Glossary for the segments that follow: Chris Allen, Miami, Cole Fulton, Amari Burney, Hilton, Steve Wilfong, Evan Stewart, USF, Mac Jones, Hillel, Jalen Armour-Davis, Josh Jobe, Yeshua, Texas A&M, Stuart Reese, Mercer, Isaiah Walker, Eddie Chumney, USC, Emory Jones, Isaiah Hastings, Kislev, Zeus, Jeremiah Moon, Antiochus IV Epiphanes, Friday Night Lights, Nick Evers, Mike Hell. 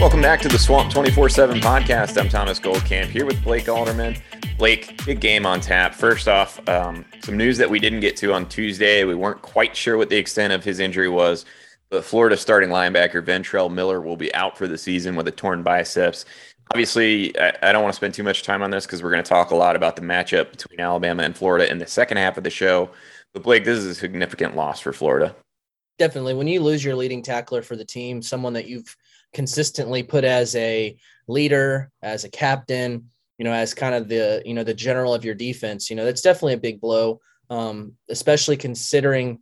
Welcome back to the Swamp 24-7 Podcast. I'm Thomas Goldcamp here with Blake Alderman. Blake, big game on tap. First off, some news that we didn't get to on Tuesday. We weren't quite sure what the extent of his injury was, but Florida starting linebacker Ventrell Miller will be out for the season with a torn biceps. Obviously, I don't want to spend too much time on this because we're going to talk a lot about the matchup between Alabama and Florida in the second half of the show. But Blake, this is a significant loss for Florida. Definitely. When you lose your leading tackler for the team, someone that you've consistently put as a leader, as a captain, you know, as kind of the, you know, the general of your defense, you know, that's definitely a big blow, especially considering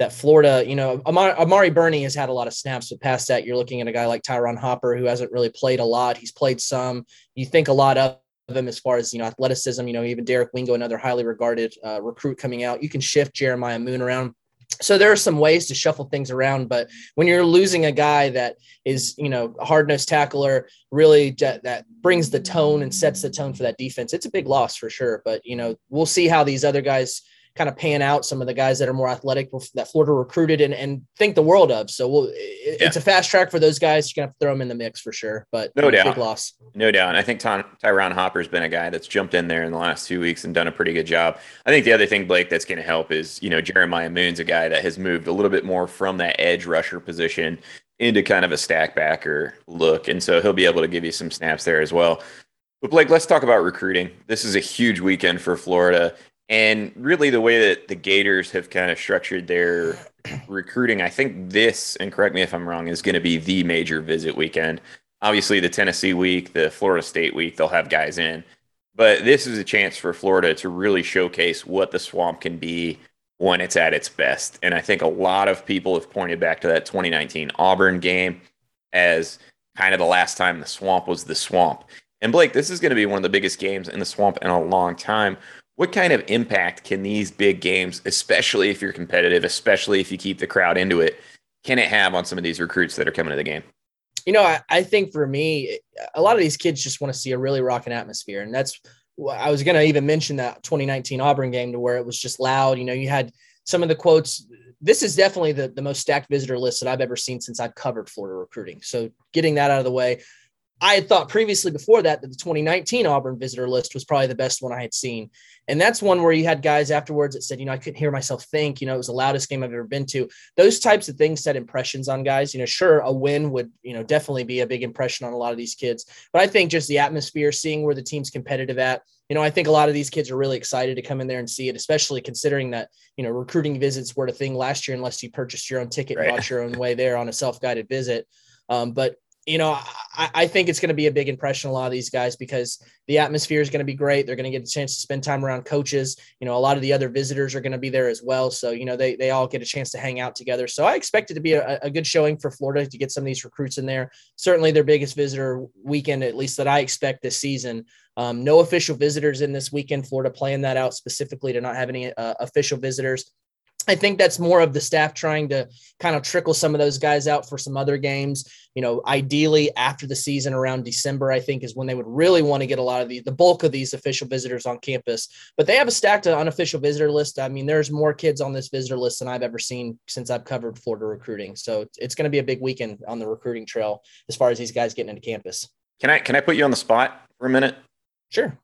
that Florida, you know, Amari Burney has had a lot of snaps, but past that, you're looking at a guy like Tyron Hopper, who hasn't really played a lot. He's played some. You think a lot of him as far as, you know, athleticism, you know, even Derek Wingo, another highly regarded recruit coming out. You can shift Jeremiah Moon around. So there are some ways to shuffle things around, but when you're losing a guy that is, you know, a hard-nosed tackler, really that brings the tone and sets the tone for that defense, it's a big loss for sure. But, you know, we'll see how these other guys kind of pan out, some of the guys that are more athletic that Florida recruited and think the world of. So it's a fast track for those guys. You're going to have to throw them in the mix for sure, but no doubt. Big loss. No doubt. And I think Tyron Hopper's been a guy that's jumped in there in the last 2 weeks and done a pretty good job. I think the other thing, Blake, that's going to help is, you know, Jeremiah Moon's a guy that has moved a little bit more from that edge rusher position into kind of a stack backer look. And so he'll be able to give you some snaps there as well. But Blake, let's talk about recruiting. This is a huge weekend for Florida. And really the way that the Gators have kind of structured their recruiting, I think this, and correct me if I'm wrong, is going to be the major visit weekend. Obviously the Tennessee week, the Florida State week, they'll have guys in. But this is a chance for Florida to really showcase what the Swamp can be when it's at its best. And I think a lot of people have pointed back to that 2019 Auburn game as kind of the last time the Swamp was the Swamp. And Blake, this is going to be one of the biggest games in the Swamp in a long time. What kind of impact can these big games, especially if you're competitive, especially if you keep the crowd into it, can it have on some of these recruits that are coming to the game? You know, I think for me, a lot of these kids just want to see a really rocking atmosphere. And that's, I was going to even mention that 2019 Auburn game to where it was just loud. You know, you had some of the quotes. This is definitely the most stacked visitor list that I've ever seen since I've covered Florida recruiting. So getting that out of the way, I had thought previously before that the 2019 Auburn visitor list was probably the best one I had seen. And that's one where you had guys afterwards that said, you know, I couldn't hear myself think, you know, it was the loudest game I've ever been to. Those types of things set impressions on guys. You know, sure, a win would, you know, definitely be a big impression on a lot of these kids. But I think just the atmosphere, seeing where the team's competitive at, you know, I think a lot of these kids are really excited to come in there and see it, especially considering that, you know, recruiting visits were a thing last year unless you purchased your own ticket and bought your own way there on a self-guided visit. But you know, I think it's going to be a big impression on a lot of these guys because the atmosphere is going to be great. They're going to get a chance to spend time around coaches. You know, a lot of the other visitors are going to be there as well. So, you know, they all get a chance to hang out together. So I expect it to be a good showing for Florida to get some of these recruits in there. Certainly their biggest visitor weekend, at least that I expect this season. No official visitors in this weekend. Florida playing that out specifically to not have any official visitors. I think that's more of the staff trying to kind of trickle some of those guys out for some other games. You know, ideally after the season around December, I think is when they would really want to get a lot of the bulk of these official visitors on campus, but they have a stacked unofficial visitor list. I mean, there's more kids on this visitor list than I've ever seen since I've covered Florida recruiting. So it's going to be a big weekend on the recruiting trail as far as these guys getting into campus. Can I put you on the spot for a minute? Sure.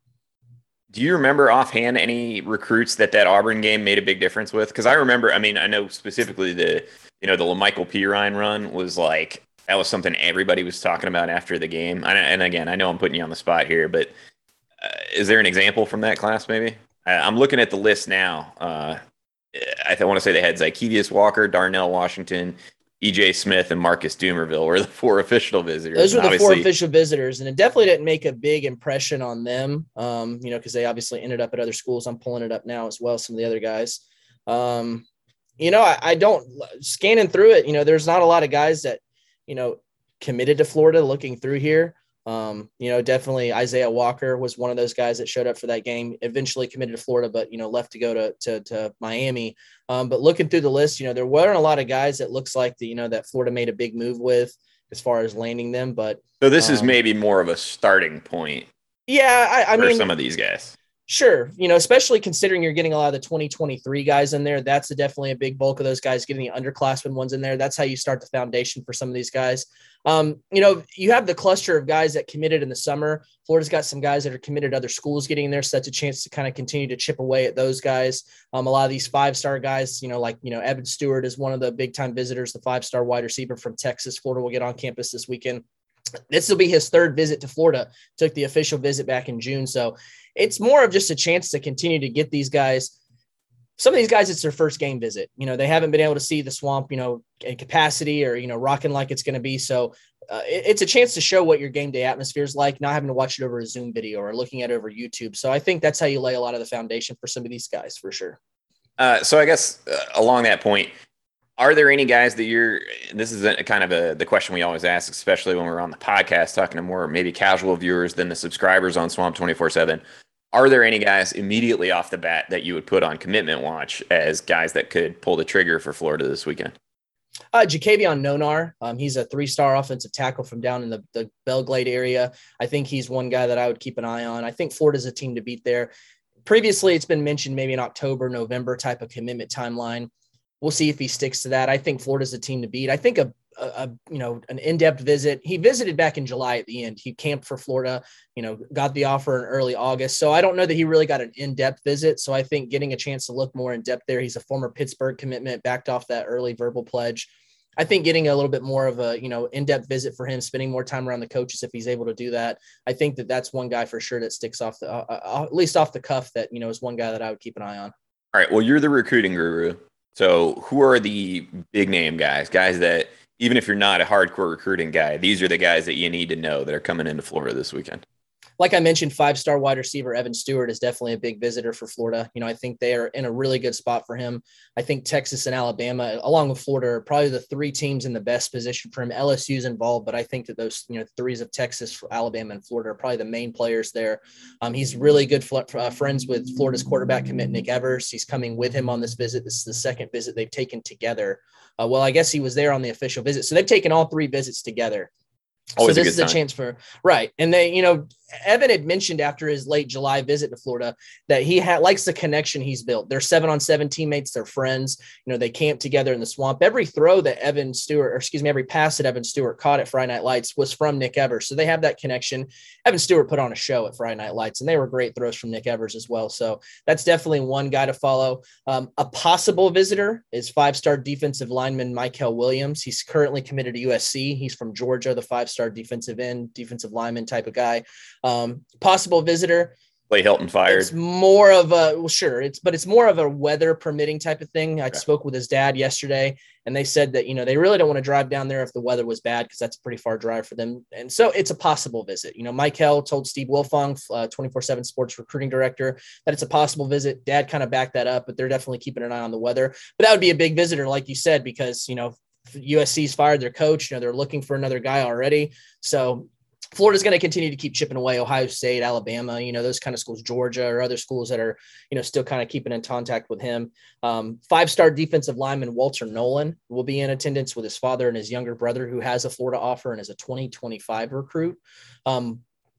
Do you remember offhand any recruits that Auburn game made a big difference with? Because I remember, I mean, I know specifically the LeMichael Pierine run was like, that was something everybody was talking about after the game. And again, I know I'm putting you on the spot here, but is there an example from that class maybe? I'm looking at the list now. I want to say they had Zykevius Walker, Darnell Washington, EJ Smith and Marcus Doomerville were the four official visitors. Those were the four official visitors, and it definitely didn't make a big impression on them, you know, because they obviously ended up at other schools. I'm pulling it up now as well, some of the other guys. You know, I don't – scanning through it, you know, there's not a lot of guys that, you know, committed to Florida looking through here. You know, definitely Isaiah Walker was one of those guys that showed up for that game, eventually committed to Florida, but, you know, left to go to Miami. But looking through the list, you know, there weren't a lot of guys that looks like the, you know, that Florida made a big move with as far as landing them. But so this is maybe more of a starting point. Yeah. I mean, some of these guys. Sure. You know, especially considering you're getting a lot of the 2023 guys in there. That's definitely a big bulk of those guys, getting the underclassmen ones in there. That's how you start the foundation for some of these guys. You know, you have the cluster of guys that committed in the summer. Florida's got some guys that are committed to other schools getting in there. So that's a chance to kind of continue to chip away at those guys. A lot of these five-star guys, you know, like, you know, Evan Stewart is one of the big time visitors, the five-star wide receiver from Texas. Florida will get on campus this weekend. This will be his third visit to Florida. Took the official visit back in June. So it's more of just a chance to continue to get these guys. Some of these guys, it's their first game visit. You know, they haven't been able to see the Swamp, you know, in capacity or, you know, rocking like it's going to be. So it's a chance to show what your game day atmosphere is like, not having to watch it over a Zoom video or looking at it over YouTube. So I think that's how you lay a lot of the foundation for some of these guys for sure. So I guess along that point, are there any guys that you're, this is the question we always ask, especially when we're on the podcast talking to more maybe casual viewers than the subscribers on Swamp 24/7. Are there any guys immediately off the bat that you would put on commitment watch as guys that could pull the trigger for Florida this weekend? Jakevion Nonar. He's a three-star offensive tackle from down in the Belglade area. I think he's one guy that I would keep an eye on. I think Florida's a team to beat there. Previously, it's been mentioned maybe an October, November type of commitment timeline. We'll see if he sticks to that. I think Florida's a team to beat. I think an in-depth visit. He visited back in July at the end. He camped for Florida, you know, got the offer in early August. So I don't know that he really got an in-depth visit. So I think getting a chance to look more in depth there. He's a former Pittsburgh commitment, backed off that early verbal pledge. I think getting a little bit more of a, you know, in-depth visit for him, spending more time around the coaches, if he's able to do that. I think that that's one guy for sure that sticks off the, at least off the cuff that, you know, is one guy that I would keep an eye on. All right. Well, you're the recruiting guru. So who are the big name guys that even if you're not a hardcore recruiting guy, these are the guys that you need to know that are coming into Florida this weekend? Like I mentioned, five-star wide receiver Evan Stewart is definitely a big visitor for Florida. You know, I think they are in a really good spot for him. I think Texas and Alabama, along with Florida, are probably the three teams in the best position for him. LSU's involved, but I think that those, you know, threes of Texas, Alabama, and Florida are probably the main players there. He's really good friends with Florida's quarterback commit Nick Evers. He's coming with him on this visit. This is the second visit they've taken together. Well, I guess he was there on the official visit. So they've taken all three visits together. Always so this is a chance for, right. And they, you know, Evan had mentioned after his late July visit to Florida that he likes the connection he's built. They're 7-on-7 teammates, they're friends, you know, they camp together in the Swamp. Every throw that every pass that Evan Stewart caught at Friday Night Lights was from Nick Evers. So they have that connection. Evan Stewart put on a show at Friday Night Lights and they were great throws from Nick Evers as well. So that's definitely one guy to follow. A possible visitor is five-star defensive lineman, Michael Williams. He's currently committed to USC. He's from Georgia, the five-star defensive end, defensive lineman type of guy. Possible visitor. Clay Hilton fired. It's more of a, well, sure. It's more of a weather permitting type of thing. I spoke with his dad yesterday and they said that, you know, they really don't want to drive down there if the weather was bad, because that's a pretty far drive for them. And so it's a possible visit. You know, Mike Hell told Steve Wilfong, 24/7 sports recruiting director, that it's a possible visit. Dad kind of backed that up, but they're definitely keeping an eye on the weather, but that would be a big visitor. Like you said, because, you know, USC's fired their coach, you know, they're looking for another guy already. So Florida's going to continue to keep chipping away. Ohio State, Alabama, you know, those kind of schools, Georgia, or other schools that are, you know, still kind of keeping in contact with him. Five-star defensive lineman Walter Nolan will be in attendance with his father and his younger brother, who has a Florida offer and is a 2025 recruit.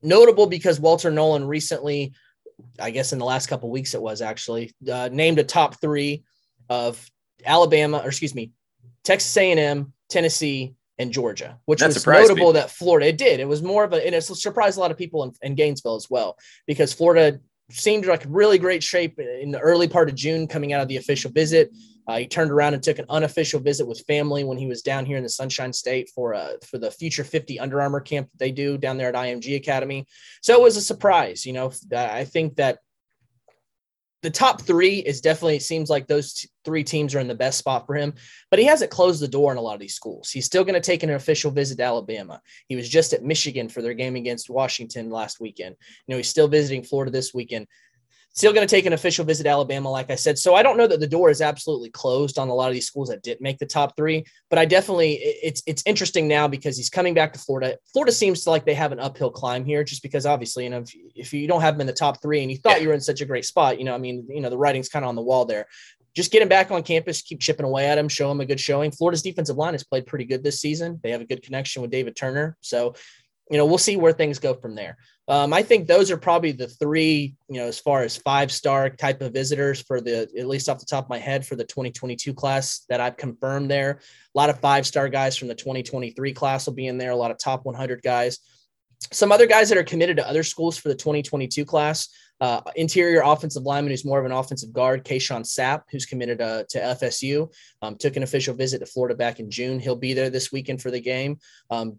Notable because Walter Nolan recently, I guess in the last couple of weeks it was actually, named a top three of Texas A&M, Tennessee, and Georgia, which was notable people. That Florida, it did. It was more of a, and it surprised a lot of people in Gainesville as well, because Florida seemed like really great shape in the early part of June coming out of the official visit. He turned around and took an unofficial visit with family when he was down here in the Sunshine State for the Future 50 Under Armour camp that they do down there at IMG Academy. So it was a surprise. You know, I think that the top three is definitely, it seems like those three teams are in the best spot for him, but he hasn't closed the door in a lot of these schools. He's still going to take an official visit to Alabama. He was just at Michigan for their game against Washington last weekend. You know, he's still visiting Florida this weekend, still going to take an official visit to Alabama, like I said. So I don't know that the door is absolutely closed on a lot of these schools that didn't make the top three, but I definitely, it's interesting now because he's coming back to Florida. Florida seems to like they have an uphill climb here just because obviously, you know, if you don't have them in the top three and you thought you were in such a great spot, you know, I mean, you know, the writing's kind of on the wall there. Just get him back on campus, keep chipping away at him, show him a good showing. Florida's defensive line has played pretty good this season. They have a good connection with David Turner. So, you know, we'll see where things go from there. I think those are probably the three, you know, as far as five-star type of visitors for the, at least off the top of my head, for the 2022 class that I've confirmed there. A lot of five-star guys from the 2023 class will be in there, a lot of top 100 guys. Some other guys that are committed to other schools for the 2022 class, interior offensive lineman who's more of an offensive guard, Kayshawn Sapp, who's committed to FSU, took an official visit to Florida back in June. He'll be there this weekend for the game.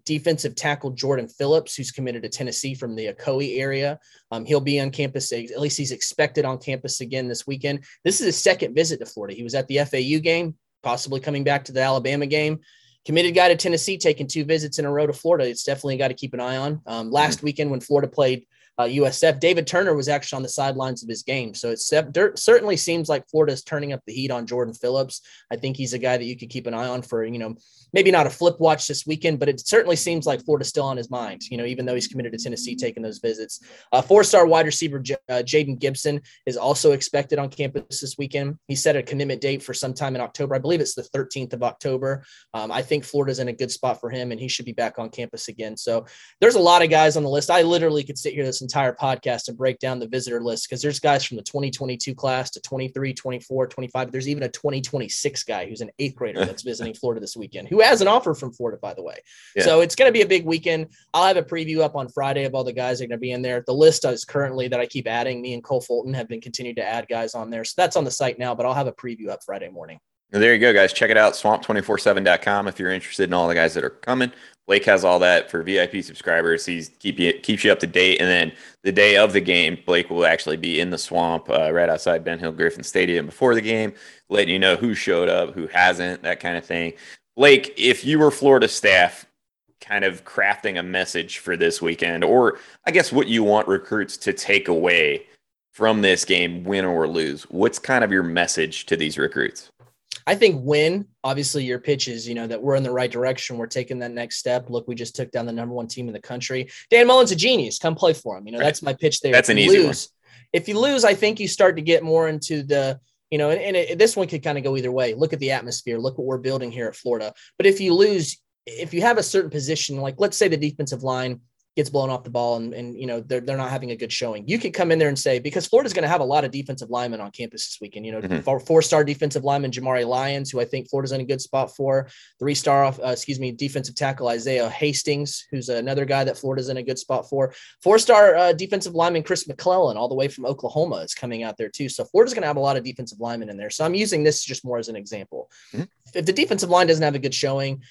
Defensive tackle Jordan Phillips, who's committed to Tennessee from the Ocoee area. He'll be on campus, at least he's expected on campus again this weekend. This is his second visit to Florida. He was at the FAU game, possibly coming back to the Alabama game. Committed guy to Tennessee, taking two visits in a row to Florida. It's definitely a guy to keep an eye on. Last weekend when Florida played USF, David Turner was actually on the sidelines of his game. So it certainly seems like Florida is turning up the heat on Jordan Phillips. I think he's a guy that you could keep an eye on for, you know, maybe not a flip watch this weekend, but it certainly seems like Florida's still on his mind, you know, even though he's committed to Tennessee, taking those visits. Four-star wide receiver Jaden Gibson is also expected on campus this weekend. He set a commitment date for sometime in October. I believe it's the 13th of October. I think Florida's in a good spot for him, and he should be back on campus again. So there's a lot of guys on the list. I literally could sit here this entire podcast and break down the visitor list because there's guys from the 2022 class to 23, 24, 25. There's even a 2026 guy who's an eighth grader that's visiting Florida this weekend, who has an offer from Florida, by the way. Yeah. So it's going to be a big weekend. I'll have a preview up on Friday of all the guys that are going to be in there. The list is currently that I keep adding. Me and Cole Fulton have been continuing to add guys on there. So that's on the site now, but I'll have a preview up Friday morning. And there you go, guys. Check it out, swamp247.com. If you're interested in all the guys that are coming, Blake has all that for VIP subscribers. He keeps you up to date. And then the day of the game, Blake will actually be in the swamp right outside Ben Hill Griffin Stadium before the game, letting you know who showed up, who hasn't, that kind of thing. Blake, if you were Florida staff kind of crafting a message for this weekend, or I guess what you want recruits to take away from this game, win or lose, what's kind of your message to these recruits? I think win, obviously your pitch is, you know, that we're in the right direction. We're taking that next step. Look, we just took down the #1 team in the country. Dan Mullen's a genius. Come play for him. You know, That's my pitch there. That's an easy lose. If you lose, I think you start to get more into the, you know, and this one could kind of go either way. Look at the atmosphere. Look what we're building here at Florida. But if you lose, if you have a certain position, like let's say the defensive line gets blown off the ball and you know, they're not having a good showing. You could come in there and say, because Florida's going to have a lot of defensive linemen on campus this weekend, you know, four-star defensive lineman Jamari Lyons, who I think Florida's in a good spot for, defensive tackle Isaiah Hastings, who's another guy that Florida's in a good spot for, four-star defensive lineman Chris McClellan, all the way from Oklahoma, is coming out there too. So Florida's going to have a lot of defensive linemen in there. So I'm using this just more as an example. Mm-hmm. If the defensive line doesn't have a good showing,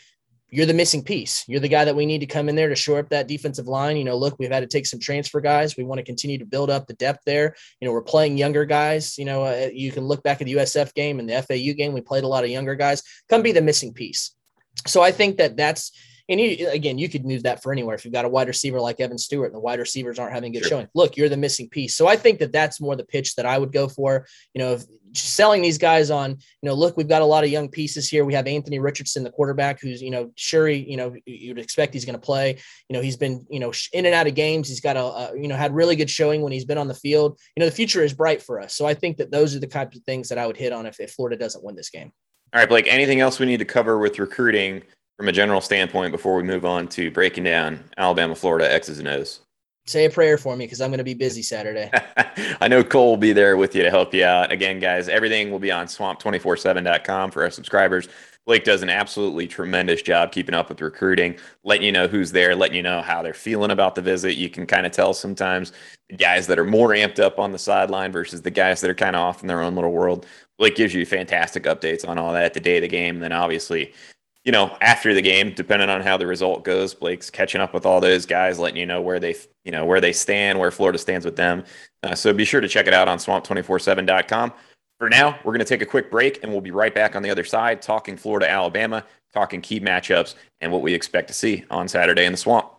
you're the missing piece. You're the guy that we need to come in there to shore up that defensive line. You know, look, we've had to take some transfer guys. We want to continue to build up the depth there. You know, we're playing younger guys. You know, you can look back at the USF game and the FAU game. We played a lot of younger guys. Come be the missing piece. So I think that's – and you could move that for anywhere. If you've got a wide receiver like Evan Stewart and the wide receivers aren't having a good showing, look, you're the missing piece. So I think that's more the pitch that I would go for, you know, selling these guys on, you know, look, we've got a lot of young pieces here. We have Anthony Richardson, the quarterback, who's, you know, sure, you know, you'd expect he's going to play. You know, he's been, you know, in and out of games. He's got had really good showing when he's been on the field. You know, the future is bright for us. So I think that those are the types of things that I would hit on if Florida doesn't win this game. All right, Blake, anything else we need to cover with recruiting from a general standpoint before we move on to breaking down Alabama, Florida, X's and O's? Say a prayer for me because I'm going to be busy Saturday. I know Cole will be there with you to help you out. Again, guys, everything will be on swamp247.com for our subscribers. Blake does an absolutely tremendous job keeping up with recruiting, letting you know who's there, letting you know how they're feeling about the visit. You can kind of tell sometimes the guys that are more amped up on the sideline versus the guys that are kind of off in their own little world. Blake gives you fantastic updates on all that the day of the game, and then obviously you know, after the game, depending on how the result goes, Blake's catching up with all those guys, letting you know where they, you know, where they stand, where Florida stands with them. So be sure to check it out on swamp247.com. For now, we're going to take a quick break, and we'll be right back on the other side, talking Florida, Alabama, talking key matchups, and what we expect to see on Saturday in the Swamp.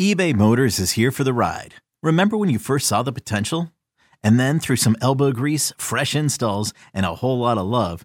eBay Motors is here for the ride. Remember when you first saw the potential? And then through some elbow grease, fresh installs, and a whole lot of love,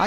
I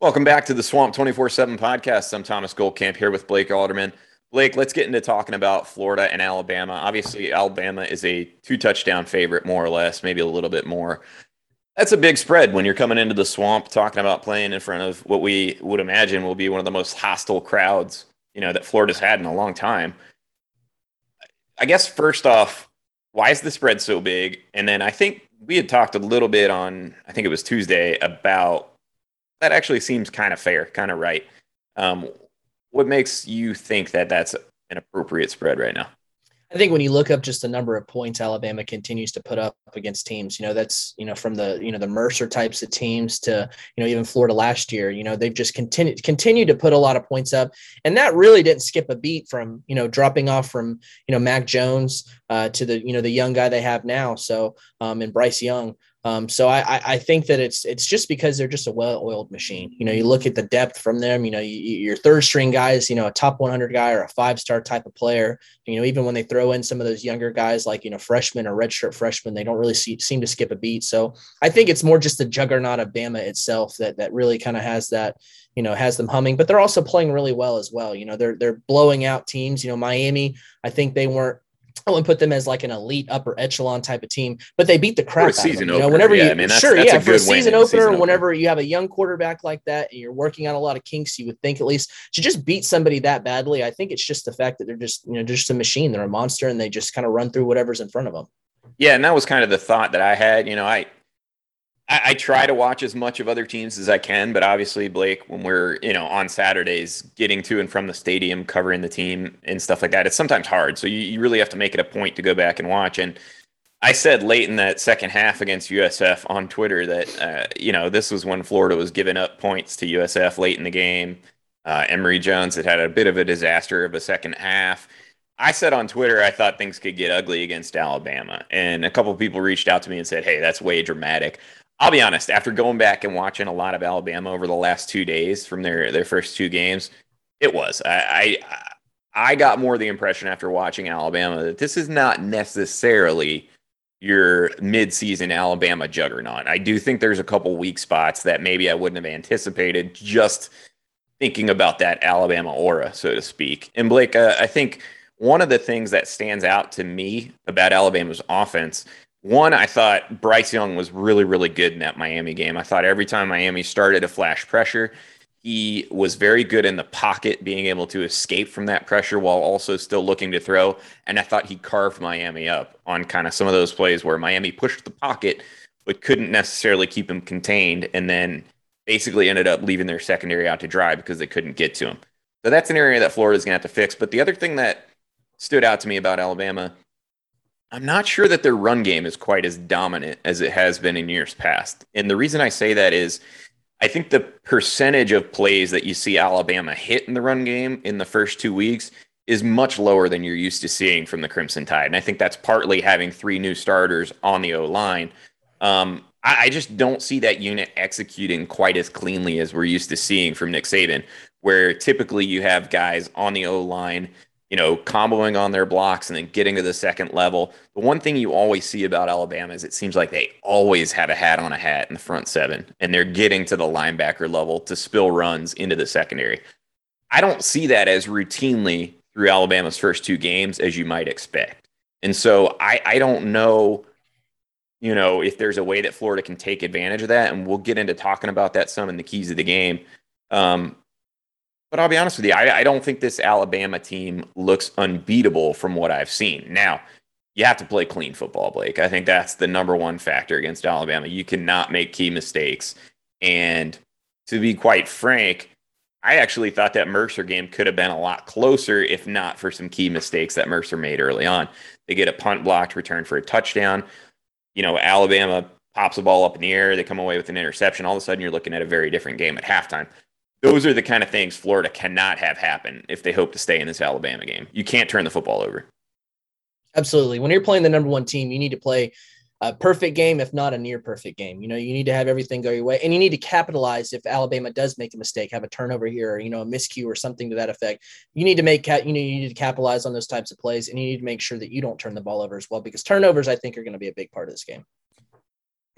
Welcome back to the Swamp 24-7 Podcast. I'm Thomas Goldcamp here with Blake Alderman. Blake, let's get into talking about Florida and Alabama. Obviously, Alabama is a two-touchdown favorite, more or less, maybe a little bit more. That's a big spread when you're coming into the Swamp, talking about playing in front of what we would imagine will be one of the most hostile crowds, you know, that Florida's had in a long time. I guess, first off, why is the spread so big? And then I think we had talked a little bit on, I think it was Tuesday, about that actually seems kind of fair, kind of right. What makes you think that that's an appropriate spread right now? I think when you look up just the number of points Alabama continues to put up against teams, you know, that's, you know, from the, you know, the Mercer types of teams to, you know, even Florida last year, you know, they've just continued to put a lot of points up. And that really didn't skip a beat from, you know, dropping off from, you know, Mac Jones to the, you know, the young guy they have now. So, and Bryce Young. So I think that it's just because they're just a well-oiled machine. You know, you look at the depth from them, you know, your third string guys, you know, a top 100 guy or a five-star type of player, you know, even when they throw in some of those younger guys like, you know, freshmen or redshirt freshmen, they don't really seem to skip a beat. So I think it's more just the juggernaut of Bama itself that really kind of has that, you know, has them humming, but they're also playing really well as well. You know, they're blowing out teams, you know, Miami, I think they weren't, I wouldn't put them as like an elite upper echelon type of team, but they beat the crap out of them. You know, whenever you, sure, yeah, for a season opener, whenever you have a young quarterback like that and you're working on a lot of kinks, you would think at least to just beat somebody that badly. I think it's just the fact that they're just, you know, just a machine. They're a monster and they just kind of run through whatever's in front of them. Yeah. And that was kind of the thought that I had. You know, I try to watch as much of other teams as I can, but obviously, Blake, when we're, you know, on Saturdays getting to and from the stadium, covering the team and stuff like that, it's sometimes hard. So you really have to make it a point to go back and watch. And I said late in that second half against USF on Twitter that, you know, this was when Florida was giving up points to USF late in the game. Emory Jones had a bit of a disaster of a second half. I said on Twitter, I thought things could get ugly against Alabama. And a couple of people reached out to me and said, hey, that's way dramatic. I'll be honest, after going back and watching a lot of Alabama over the last 2 days from their first two games, it was. I got more the impression after watching Alabama that this is not necessarily your midseason Alabama juggernaut. I do think there's a couple weak spots that maybe I wouldn't have anticipated just thinking about that Alabama aura, so to speak. And Blake, I think one of the things that stands out to me about Alabama's offense, one, I thought Bryce Young was really, really good in that Miami game. I thought every time Miami started a flash pressure, he was very good in the pocket, being able to escape from that pressure while also still looking to throw. And I thought he carved Miami up on kind of some of those plays where Miami pushed the pocket, but couldn't necessarily keep him contained. And then basically ended up leaving their secondary out to dry because they couldn't get to him. So that's an area that Florida's going to have to fix. But the other thing that stood out to me about Alabama I'm not sure that their run game is quite as dominant as it has been in years past. And the reason I say that is I think the percentage of plays that you see Alabama hit in the run game in the first 2 weeks is much lower than you're used to seeing from the Crimson Tide. And I think that's partly having three new starters on the O-line. I just don't see that unit executing quite as cleanly as we're used to seeing from Nick Saban, where typically you have guys on the O-line, you know, comboing on their blocks and then getting to the second level. The one thing you always see about Alabama is it seems like they always have a hat on a hat in the front seven, and they're getting to the linebacker level to spill runs into the secondary. I don't see that as routinely through Alabama's first two games as you might expect. And so I don't know, you know, if there's a way that Florida can take advantage of that. And we'll get into talking about that some in the keys of the game. But I'll be honest with you, I don't think this Alabama team looks unbeatable from what I've seen. Now, you have to play clean football, Blake. I think that's the number one factor against Alabama. You cannot make key mistakes. And to be quite frank, I actually thought that Mercer game could have been a lot closer if not for some key mistakes that Mercer made early on. They get a punt blocked, return for a touchdown. You know, Alabama pops the ball up in the air. They come away with an interception. All of a sudden, you're looking at a very different game at halftime. Those are the kind of things Florida cannot have happen if they hope to stay in this Alabama game. You can't turn the football over. Absolutely. When you're playing the number one team, you need to play a perfect game, if not a near perfect game. You know, you need to have everything go your way, and you need to capitalize if Alabama does make a mistake, have a turnover here, or, you know, a miscue or something to that effect. You need to capitalize on those types of plays, and you need to make sure that you don't turn the ball over as well, because turnovers, I think, are going to be a big part of this game,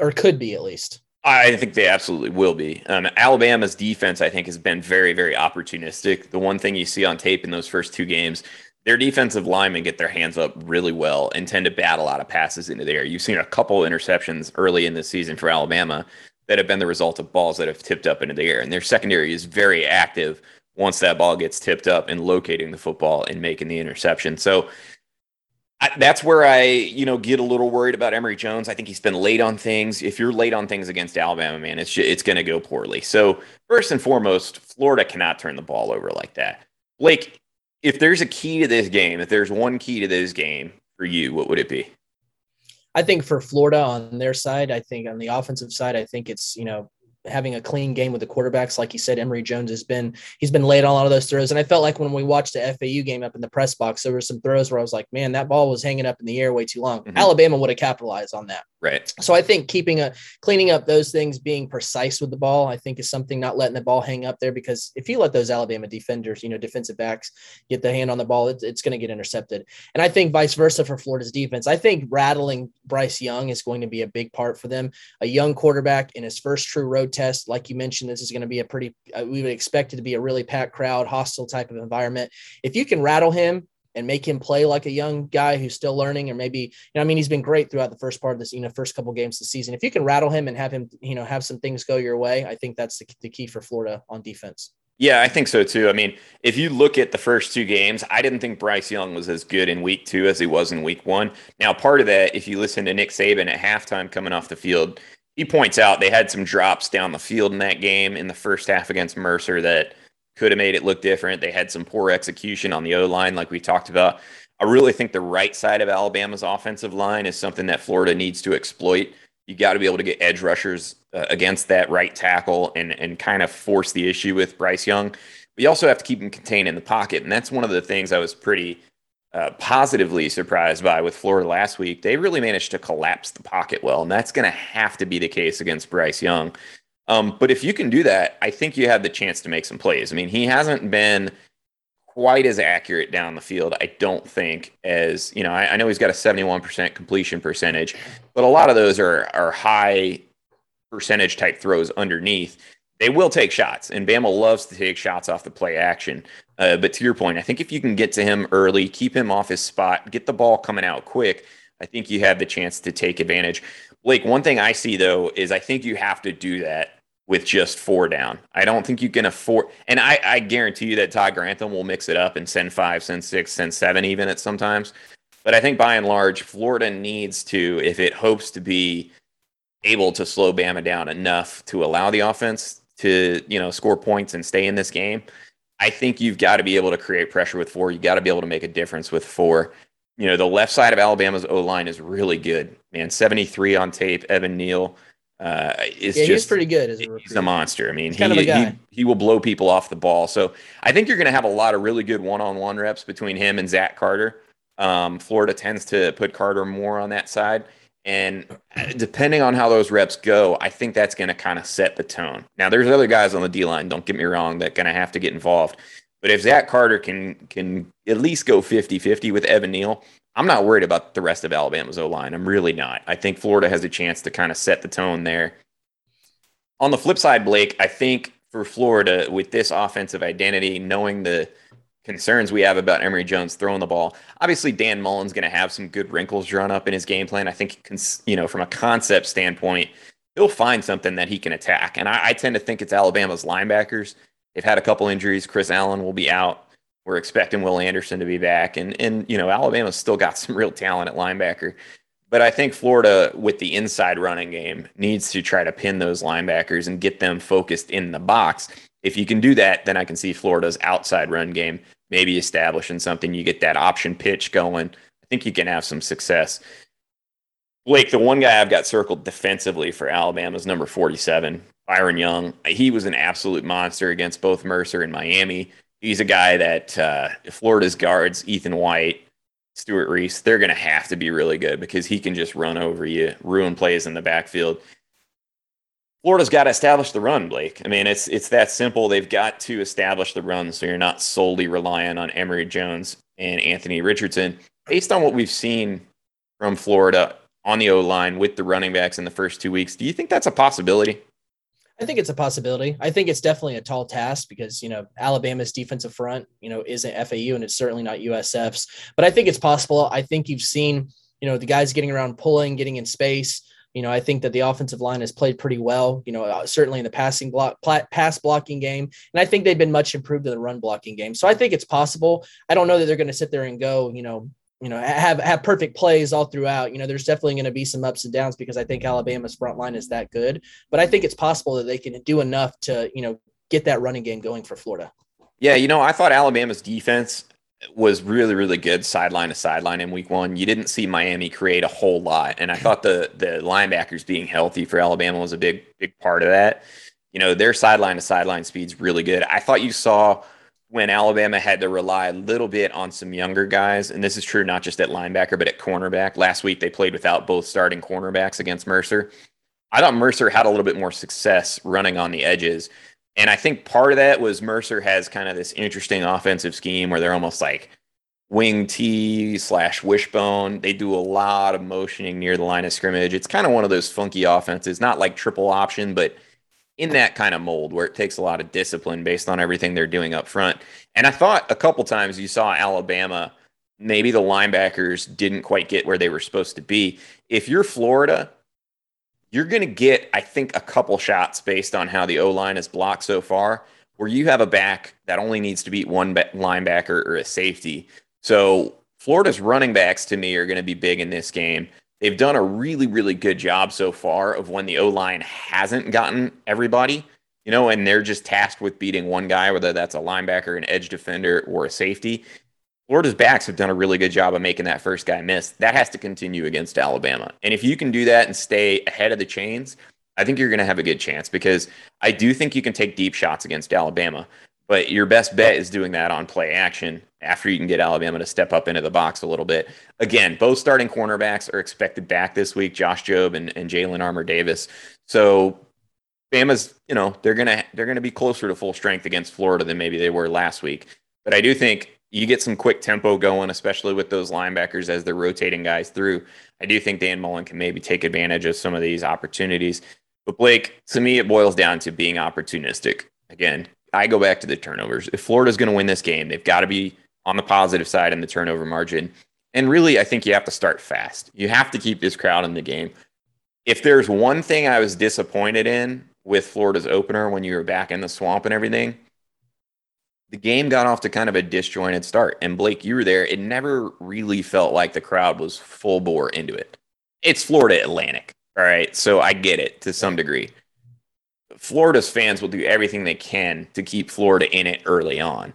or could be at least. I think they absolutely will be. Alabama's defense, I think, has been very, very opportunistic. The one thing you see on tape in those first two games, their defensive linemen get their hands up really well and tend to bat a lot of passes into the air. You've seen a couple interceptions early in the season for Alabama that have been the result of balls that have tipped up into the air. And their secondary is very active once that ball gets tipped up and locating the football and making the interception. So that's where I, you know, get a little worried about Emory Jones. I think he's been late on things. If you're late on things against Alabama, man, it's going to go poorly. So first and foremost, Florida cannot turn the ball over like that. Blake, if there's a key to this game, if there's one key to this game for you, what would it be? I think for Florida on their side, I think on the offensive side, I think it's, you know, having a clean game with the quarterbacks. Like you said, Emory Jones he's been late on a lot of those throws. And I felt like when we watched the FAU game up in the press box, there were some throws where I was like, man, that ball was hanging up in the air way too long. Mm-hmm. Alabama would have capitalized on that. Right. So I think cleaning up those things, being precise with the ball, I think is something, not letting the ball hang up there, because if you let those Alabama defenders, you know, defensive backs get the hand on the ball, it's going to get intercepted. And I think vice versa for Florida's defense. I think rattling Bryce Young is going to be a big part for them. A young quarterback in his first true road test, like you mentioned, this is going to be we would expect it to be a really packed crowd, hostile type of environment. If you can rattle him and make him play like a young guy who's still learning, or maybe, you know, I mean, he's been great throughout the first part of this, you know, first couple games this season. If you can rattle him and have him, you know, have some things go your way, I think that's the key for Florida on defense. Yeah, I think so too. I mean, if you look at the first two games, I didn't think Bryce Young was as good in week two as he was in week one. Now, part of that, if you listen to Nick Saban at halftime coming off the field, he points out they had some drops down the field in that game in the first half against Mercer that could have made it look different. They had some poor execution on the O-line, like we talked about. I really think the right side of Alabama's offensive line is something that Florida needs to exploit. You got to be able to get edge rushers against that right tackle and kind of force the issue with Bryce Young. But you also have to keep him contained in the pocket, and that's one of the things I was pretty positively surprised by with Florida last week. They really managed to collapse the pocket well, and that's going to have to be the case against Bryce Young. But if you can do that, I think you have the chance to make some plays. I mean, he hasn't been quite as accurate down the field, I don't think, as, you know, I know he's got a 71% completion percentage, but a lot of those are high percentage type throws underneath. They will take shots, and Bama loves to take shots off the play action. But to your point, I think if you can get to him early, keep him off his spot, get the ball coming out quick, I think you have the chance to take advantage. Blake, one thing I see, though, is I think you have to do that with just four down. I don't think you can afford, and I guarantee you that Todd Grantham will mix it up and send five, send six, send seven even at sometimes. But I think by and large, Florida needs to, if it hopes to be able to slow Bama down enough to allow the offense to, you know, score points and stay in this game, I think you've got to be able to create pressure with four. You got to be able to make a difference with four. you know, the left side of Alabama's O-line is really good, man. 73 on tape. Evan Neal is just pretty good. As he's a monster. I mean, he will blow people off the ball. So I think you're going to have a lot of really good one-on-one reps between him and Zach Carter. Florida tends to put Carter more on that side. And depending on how those reps go, I think that's going to kind of set the tone. Now, there's other guys on the D-line, don't get me wrong, that going to have to get involved. But if Zach Carter can at least go 50-50 with Evan Neal, I'm not worried about the rest of Alabama's O-line. I'm really not. I think Florida has a chance to kind of set the tone there. On the flip side, Blake, I think for Florida, with this offensive identity, knowing the concerns we have about Emory Jones throwing the ball, obviously Dan Mullen's going to have some good wrinkles drawn up in his game plan. I think, you know, from a concept standpoint, he'll find something that he can attack. And I tend to think it's Alabama's linebackers. They've had a couple injuries. Chris Allen will be out. We're expecting Will Anderson to be back. And you know, Alabama's still got some real talent at linebacker. But I think Florida, with the inside running game, needs to try to pin those linebackers and get them focused in the box. If you can do that, then I can see Florida's outside run game maybe establishing something. You get that option pitch going. I think you can have some success. Blake, the one guy I've got circled defensively for Alabama is number 47, Byron Young. He was an absolute monster against both Mercer and Miami. He's a guy that Florida's guards, Ethan White, Stuart Reese, they're going to have to be really good because he can just run over you, ruin plays in the backfield. Florida's got to establish the run, Blake. I mean, it's that simple. They've got to establish the run so you're not solely relying on Emory Jones and Anthony Richardson. Based on what we've seen from Florida on the O-line with the running backs in the first 2 weeks, do you think that's a possibility? I think it's a possibility. I think it's definitely a tall task because, you know, Alabama's defensive front, you know, isn't FAU and it's certainly not USF's, but I think it's possible. I think you've seen, you know, the guys getting around, pulling, getting in space. You know, I think that the offensive line has played pretty well, you know, certainly in the pass blocking game. And I think they've been much improved in the run blocking game. So I think it's possible. I don't know that they're going to sit there and go, you know, have perfect plays all throughout. You know, there's definitely going to be some ups and downs because I think Alabama's front line is that good. But I think it's possible that they can do enough to, you know, get that running game going for Florida. Yeah, you know, I thought Alabama's defense was really, really good sideline to sideline in week one. You didn't see Miami create a whole lot. And I thought the linebackers being healthy for Alabama was a big, big part of that. You know, their sideline to sideline speed's really good. I thought you saw when Alabama had to rely a little bit on some younger guys, and this is true not just at linebacker, but at cornerback. Last week, they played without both starting cornerbacks against Mercer. I thought Mercer had a little bit more success running on the edges, and I think part of that was Mercer has kind of this interesting offensive scheme where they're almost like wing T / wishbone. They do a lot of motioning near the line of scrimmage. It's kind of one of those funky offenses, not like triple option, but in that kind of mold where it takes a lot of discipline based on everything they're doing up front. And I thought a couple times you saw Alabama, maybe the linebackers didn't quite get where they were supposed to be. If you're Florida, you're going to get, I think, a couple shots based on how the O-line is blocked so far, where you have a back that only needs to beat one linebacker or a safety. So Florida's running backs, to me, are going to be big in this game. They've done a really, really good job so far of when the O-line hasn't gotten everybody, you know, and they're just tasked with beating one guy, whether that's a linebacker, an edge defender, or a safety. Florida's backs have done a really good job of making that first guy miss. That has to continue against Alabama. And if you can do that and stay ahead of the chains, I think you're going to have a good chance because I do think you can take deep shots against Alabama, but your best bet is doing that on play action after you can get Alabama to step up into the box a little bit. Again, both starting cornerbacks are expected back this week, Josh Jobe and Jalen Armour-Davis. So Bama's, you know, they're gonna be closer to full strength against Florida than maybe they were last week. But I do think you get some quick tempo going, especially with those linebackers as they're rotating guys through. I do think Dan Mullen can maybe take advantage of some of these opportunities. But Blake, to me, it boils down to being opportunistic. Again, I go back to the turnovers. If Florida's going to win this game, they've got to be on the positive side in the turnover margin. And really, I think you have to start fast. You have to keep this crowd in the game. If there's one thing I was disappointed in with Florida's opener when you were back in the swamp and everything, the game got off to kind of a disjointed start. And Blake, you were there. It never really felt like the crowd was full bore into it. It's Florida Atlantic. All right. So I get it to some degree. Florida's fans will do everything they can to keep Florida in it early on.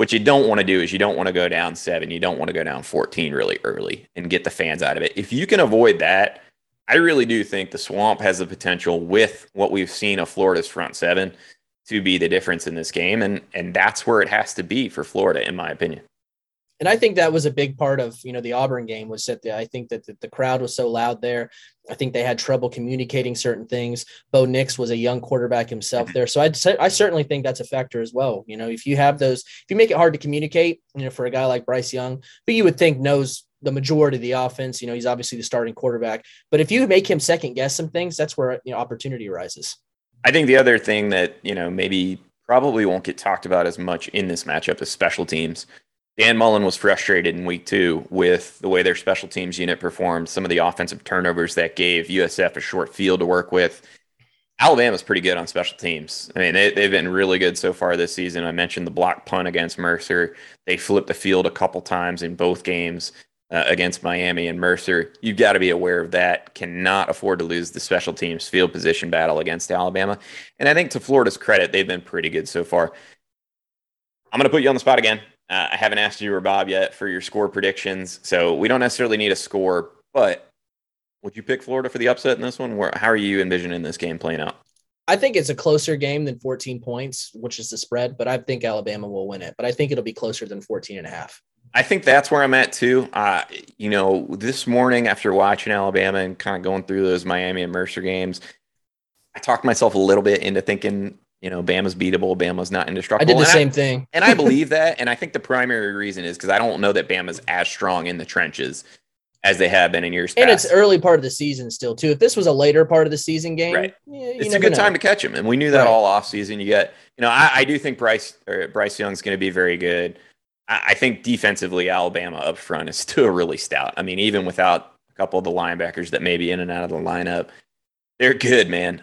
What you don't want to do is you don't want to go down 7. You don't want to go down 14 really early and get the fans out of it. If you can avoid that, I really do think the Swamp has the potential with what we've seen of Florida's front seven to be the difference in this game. And that's where it has to be for Florida, in my opinion. And I think that was a big part of, you know, the Auburn game was that I think that the crowd was so loud there. I think they had trouble communicating certain things. Bo Nix was a young quarterback himself there. So I certainly think that's a factor as well. You know, if you have those, if you make it hard to communicate, you know, for a guy like Bryce Young, who you would think knows the majority of the offense, you know, he's obviously the starting quarterback, but if you make him second guess some things, that's where, you know, opportunity arises. I think the other thing that, you know, maybe probably won't get talked about as much in this matchup is special teams. Dan Mullen was frustrated in week 2 with the way their special teams unit performed, some of the offensive turnovers that gave USF a short field to work with. Alabama's pretty good on special teams. I mean, they've been really good so far this season. I mentioned the block punt against Mercer. They flipped the field a couple times in both games against Miami and Mercer. You've got to be aware of that. Cannot afford to lose the special teams field position battle against Alabama. And I think to Florida's credit, they've been pretty good so far. I'm going to put you on the spot again. I haven't asked you or Bob yet for your score predictions, so we don't necessarily need a score, but would you pick Florida for the upset in this one? How are you envisioning this game playing out? I think it's a closer game than 14 points, which is the spread, but I think Alabama will win it. But I think it'll be closer than 14.5. I think that's where I'm at too. You know, this morning after watching Alabama and kind of going through those Miami and Mercer games, I talked myself a little bit into thinking – you know, Bama's beatable. Bama's not indestructible. I did the same thing. And I believe that. And I think the primary reason is because I don't know that Bama's as strong in the trenches as they have been in years past. And it's early part of the season still, too. If this was a later part of the season game, right. It's a good time to catch them. And we knew that all offseason. I do think Bryce Young's going to be very good. I think defensively, Alabama up front is still really stout. I mean, even without a couple of the linebackers that may be in and out of the lineup, they're good, man.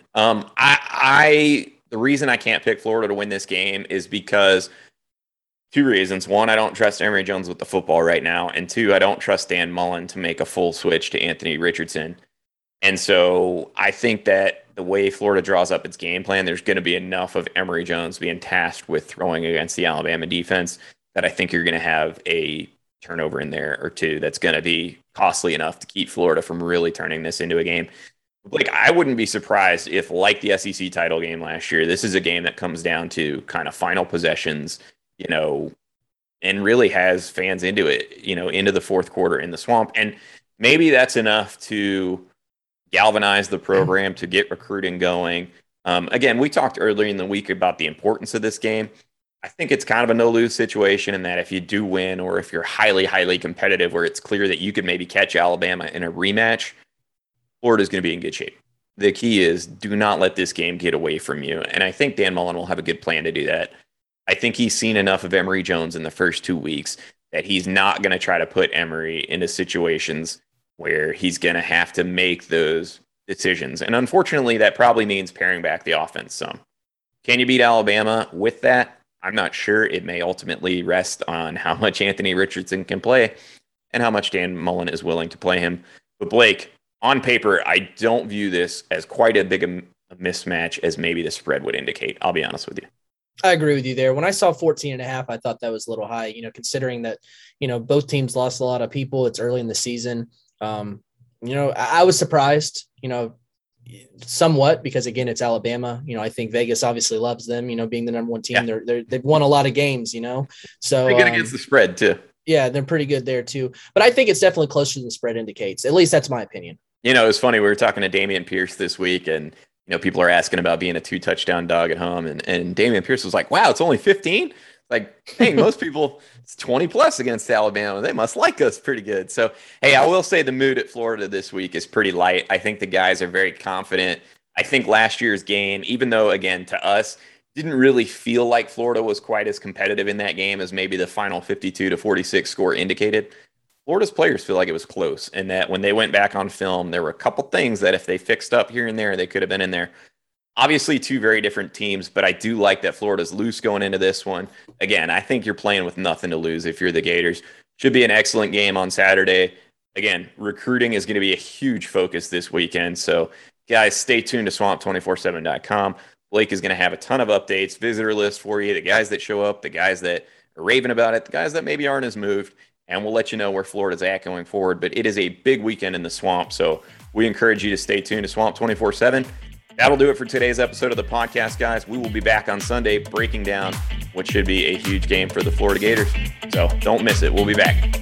The reason I can't pick Florida to win this game is because 2 reasons. 1, I don't trust Emory Jones with the football right now. And 2, I don't trust Dan Mullen to make a full switch to Anthony Richardson. And so I think that the way Florida draws up its game plan, there's going to be enough of Emory Jones being tasked with throwing against the Alabama defense that I think you're going to have a turnover in there or 2 that's going to be costly enough to keep Florida from really turning this into a game. Like, I wouldn't be surprised if, like the SEC title game last year, this is a game that comes down to kind of final possessions, you know, and really has fans into it, you know, into the 4th quarter in the Swamp. And maybe that's enough to galvanize the program to get recruiting going. Again, we talked earlier in the week about the importance of this game. I think it's kind of a no-lose situation in that if you do win or if you're highly, highly competitive where it's clear that you could maybe catch Alabama in a rematch, Florida's going to be in good shape. The key is do not let this game get away from you. And I think Dan Mullen will have a good plan to do that. I think he's seen enough of Emory Jones in the first 2 weeks that he's not going to try to put Emory into situations where he's going to have to make those decisions. And unfortunately, that probably means paring back the offense some. Can you beat Alabama with that? I'm not sure. It may ultimately rest on how much Anthony Richardson can play and how much Dan Mullen is willing to play him. But Blake, on paper, I don't view this as quite as big a mismatch as maybe the spread would indicate. I'll be honest with you. I agree with you there. When I saw 14.5, I thought that was a little high, you know, considering that, you know, both teams lost a lot of people. It's early in the season. You know, I was surprised, you know, somewhat because, again, it's Alabama. You know, I think Vegas obviously loves them, you know, being the number 1 team. Yeah. They've won a lot of games, you know. So they get against the spread, too. Yeah, they're pretty good there, too. But I think it's definitely closer than the spread indicates. At least that's my opinion. You know, it was funny. We were talking to Damian Pierce this week, and, you know, people are asking about being a 2-touchdown dog at home. And Damian Pierce was like, wow, it's only 15? Like, hey, most people, it's 20-plus against Alabama. They must like us pretty good. So, hey, I will say the mood at Florida this week is pretty light. I think the guys are very confident. I think last year's game, even though, again, to us, didn't really feel like Florida was quite as competitive in that game as maybe the final 52-46 score indicated. Florida's players feel like it was close, and that when they went back on film, there were a couple things that if they fixed up here and there, they could have been in there. Obviously, 2 very different teams, but I do like that Florida's loose going into this one. Again, I think you're playing with nothing to lose if you're the Gators. Should be an excellent game on Saturday. Again, recruiting is going to be a huge focus this weekend, so guys, stay tuned to swamp247.com. Blake is going to have a ton of updates, visitor list for you, the guys that show up, the guys that or raving about it, the guys that maybe aren't as moved, and we'll let you know where Florida's at going forward. But it is a big weekend in the Swamp, so we encourage you to stay tuned to Swamp 24-7. That'll do it for today's episode of the podcast, guys. We will be back on Sunday breaking down what should be a huge game for the Florida Gators. So don't miss it. We'll be back.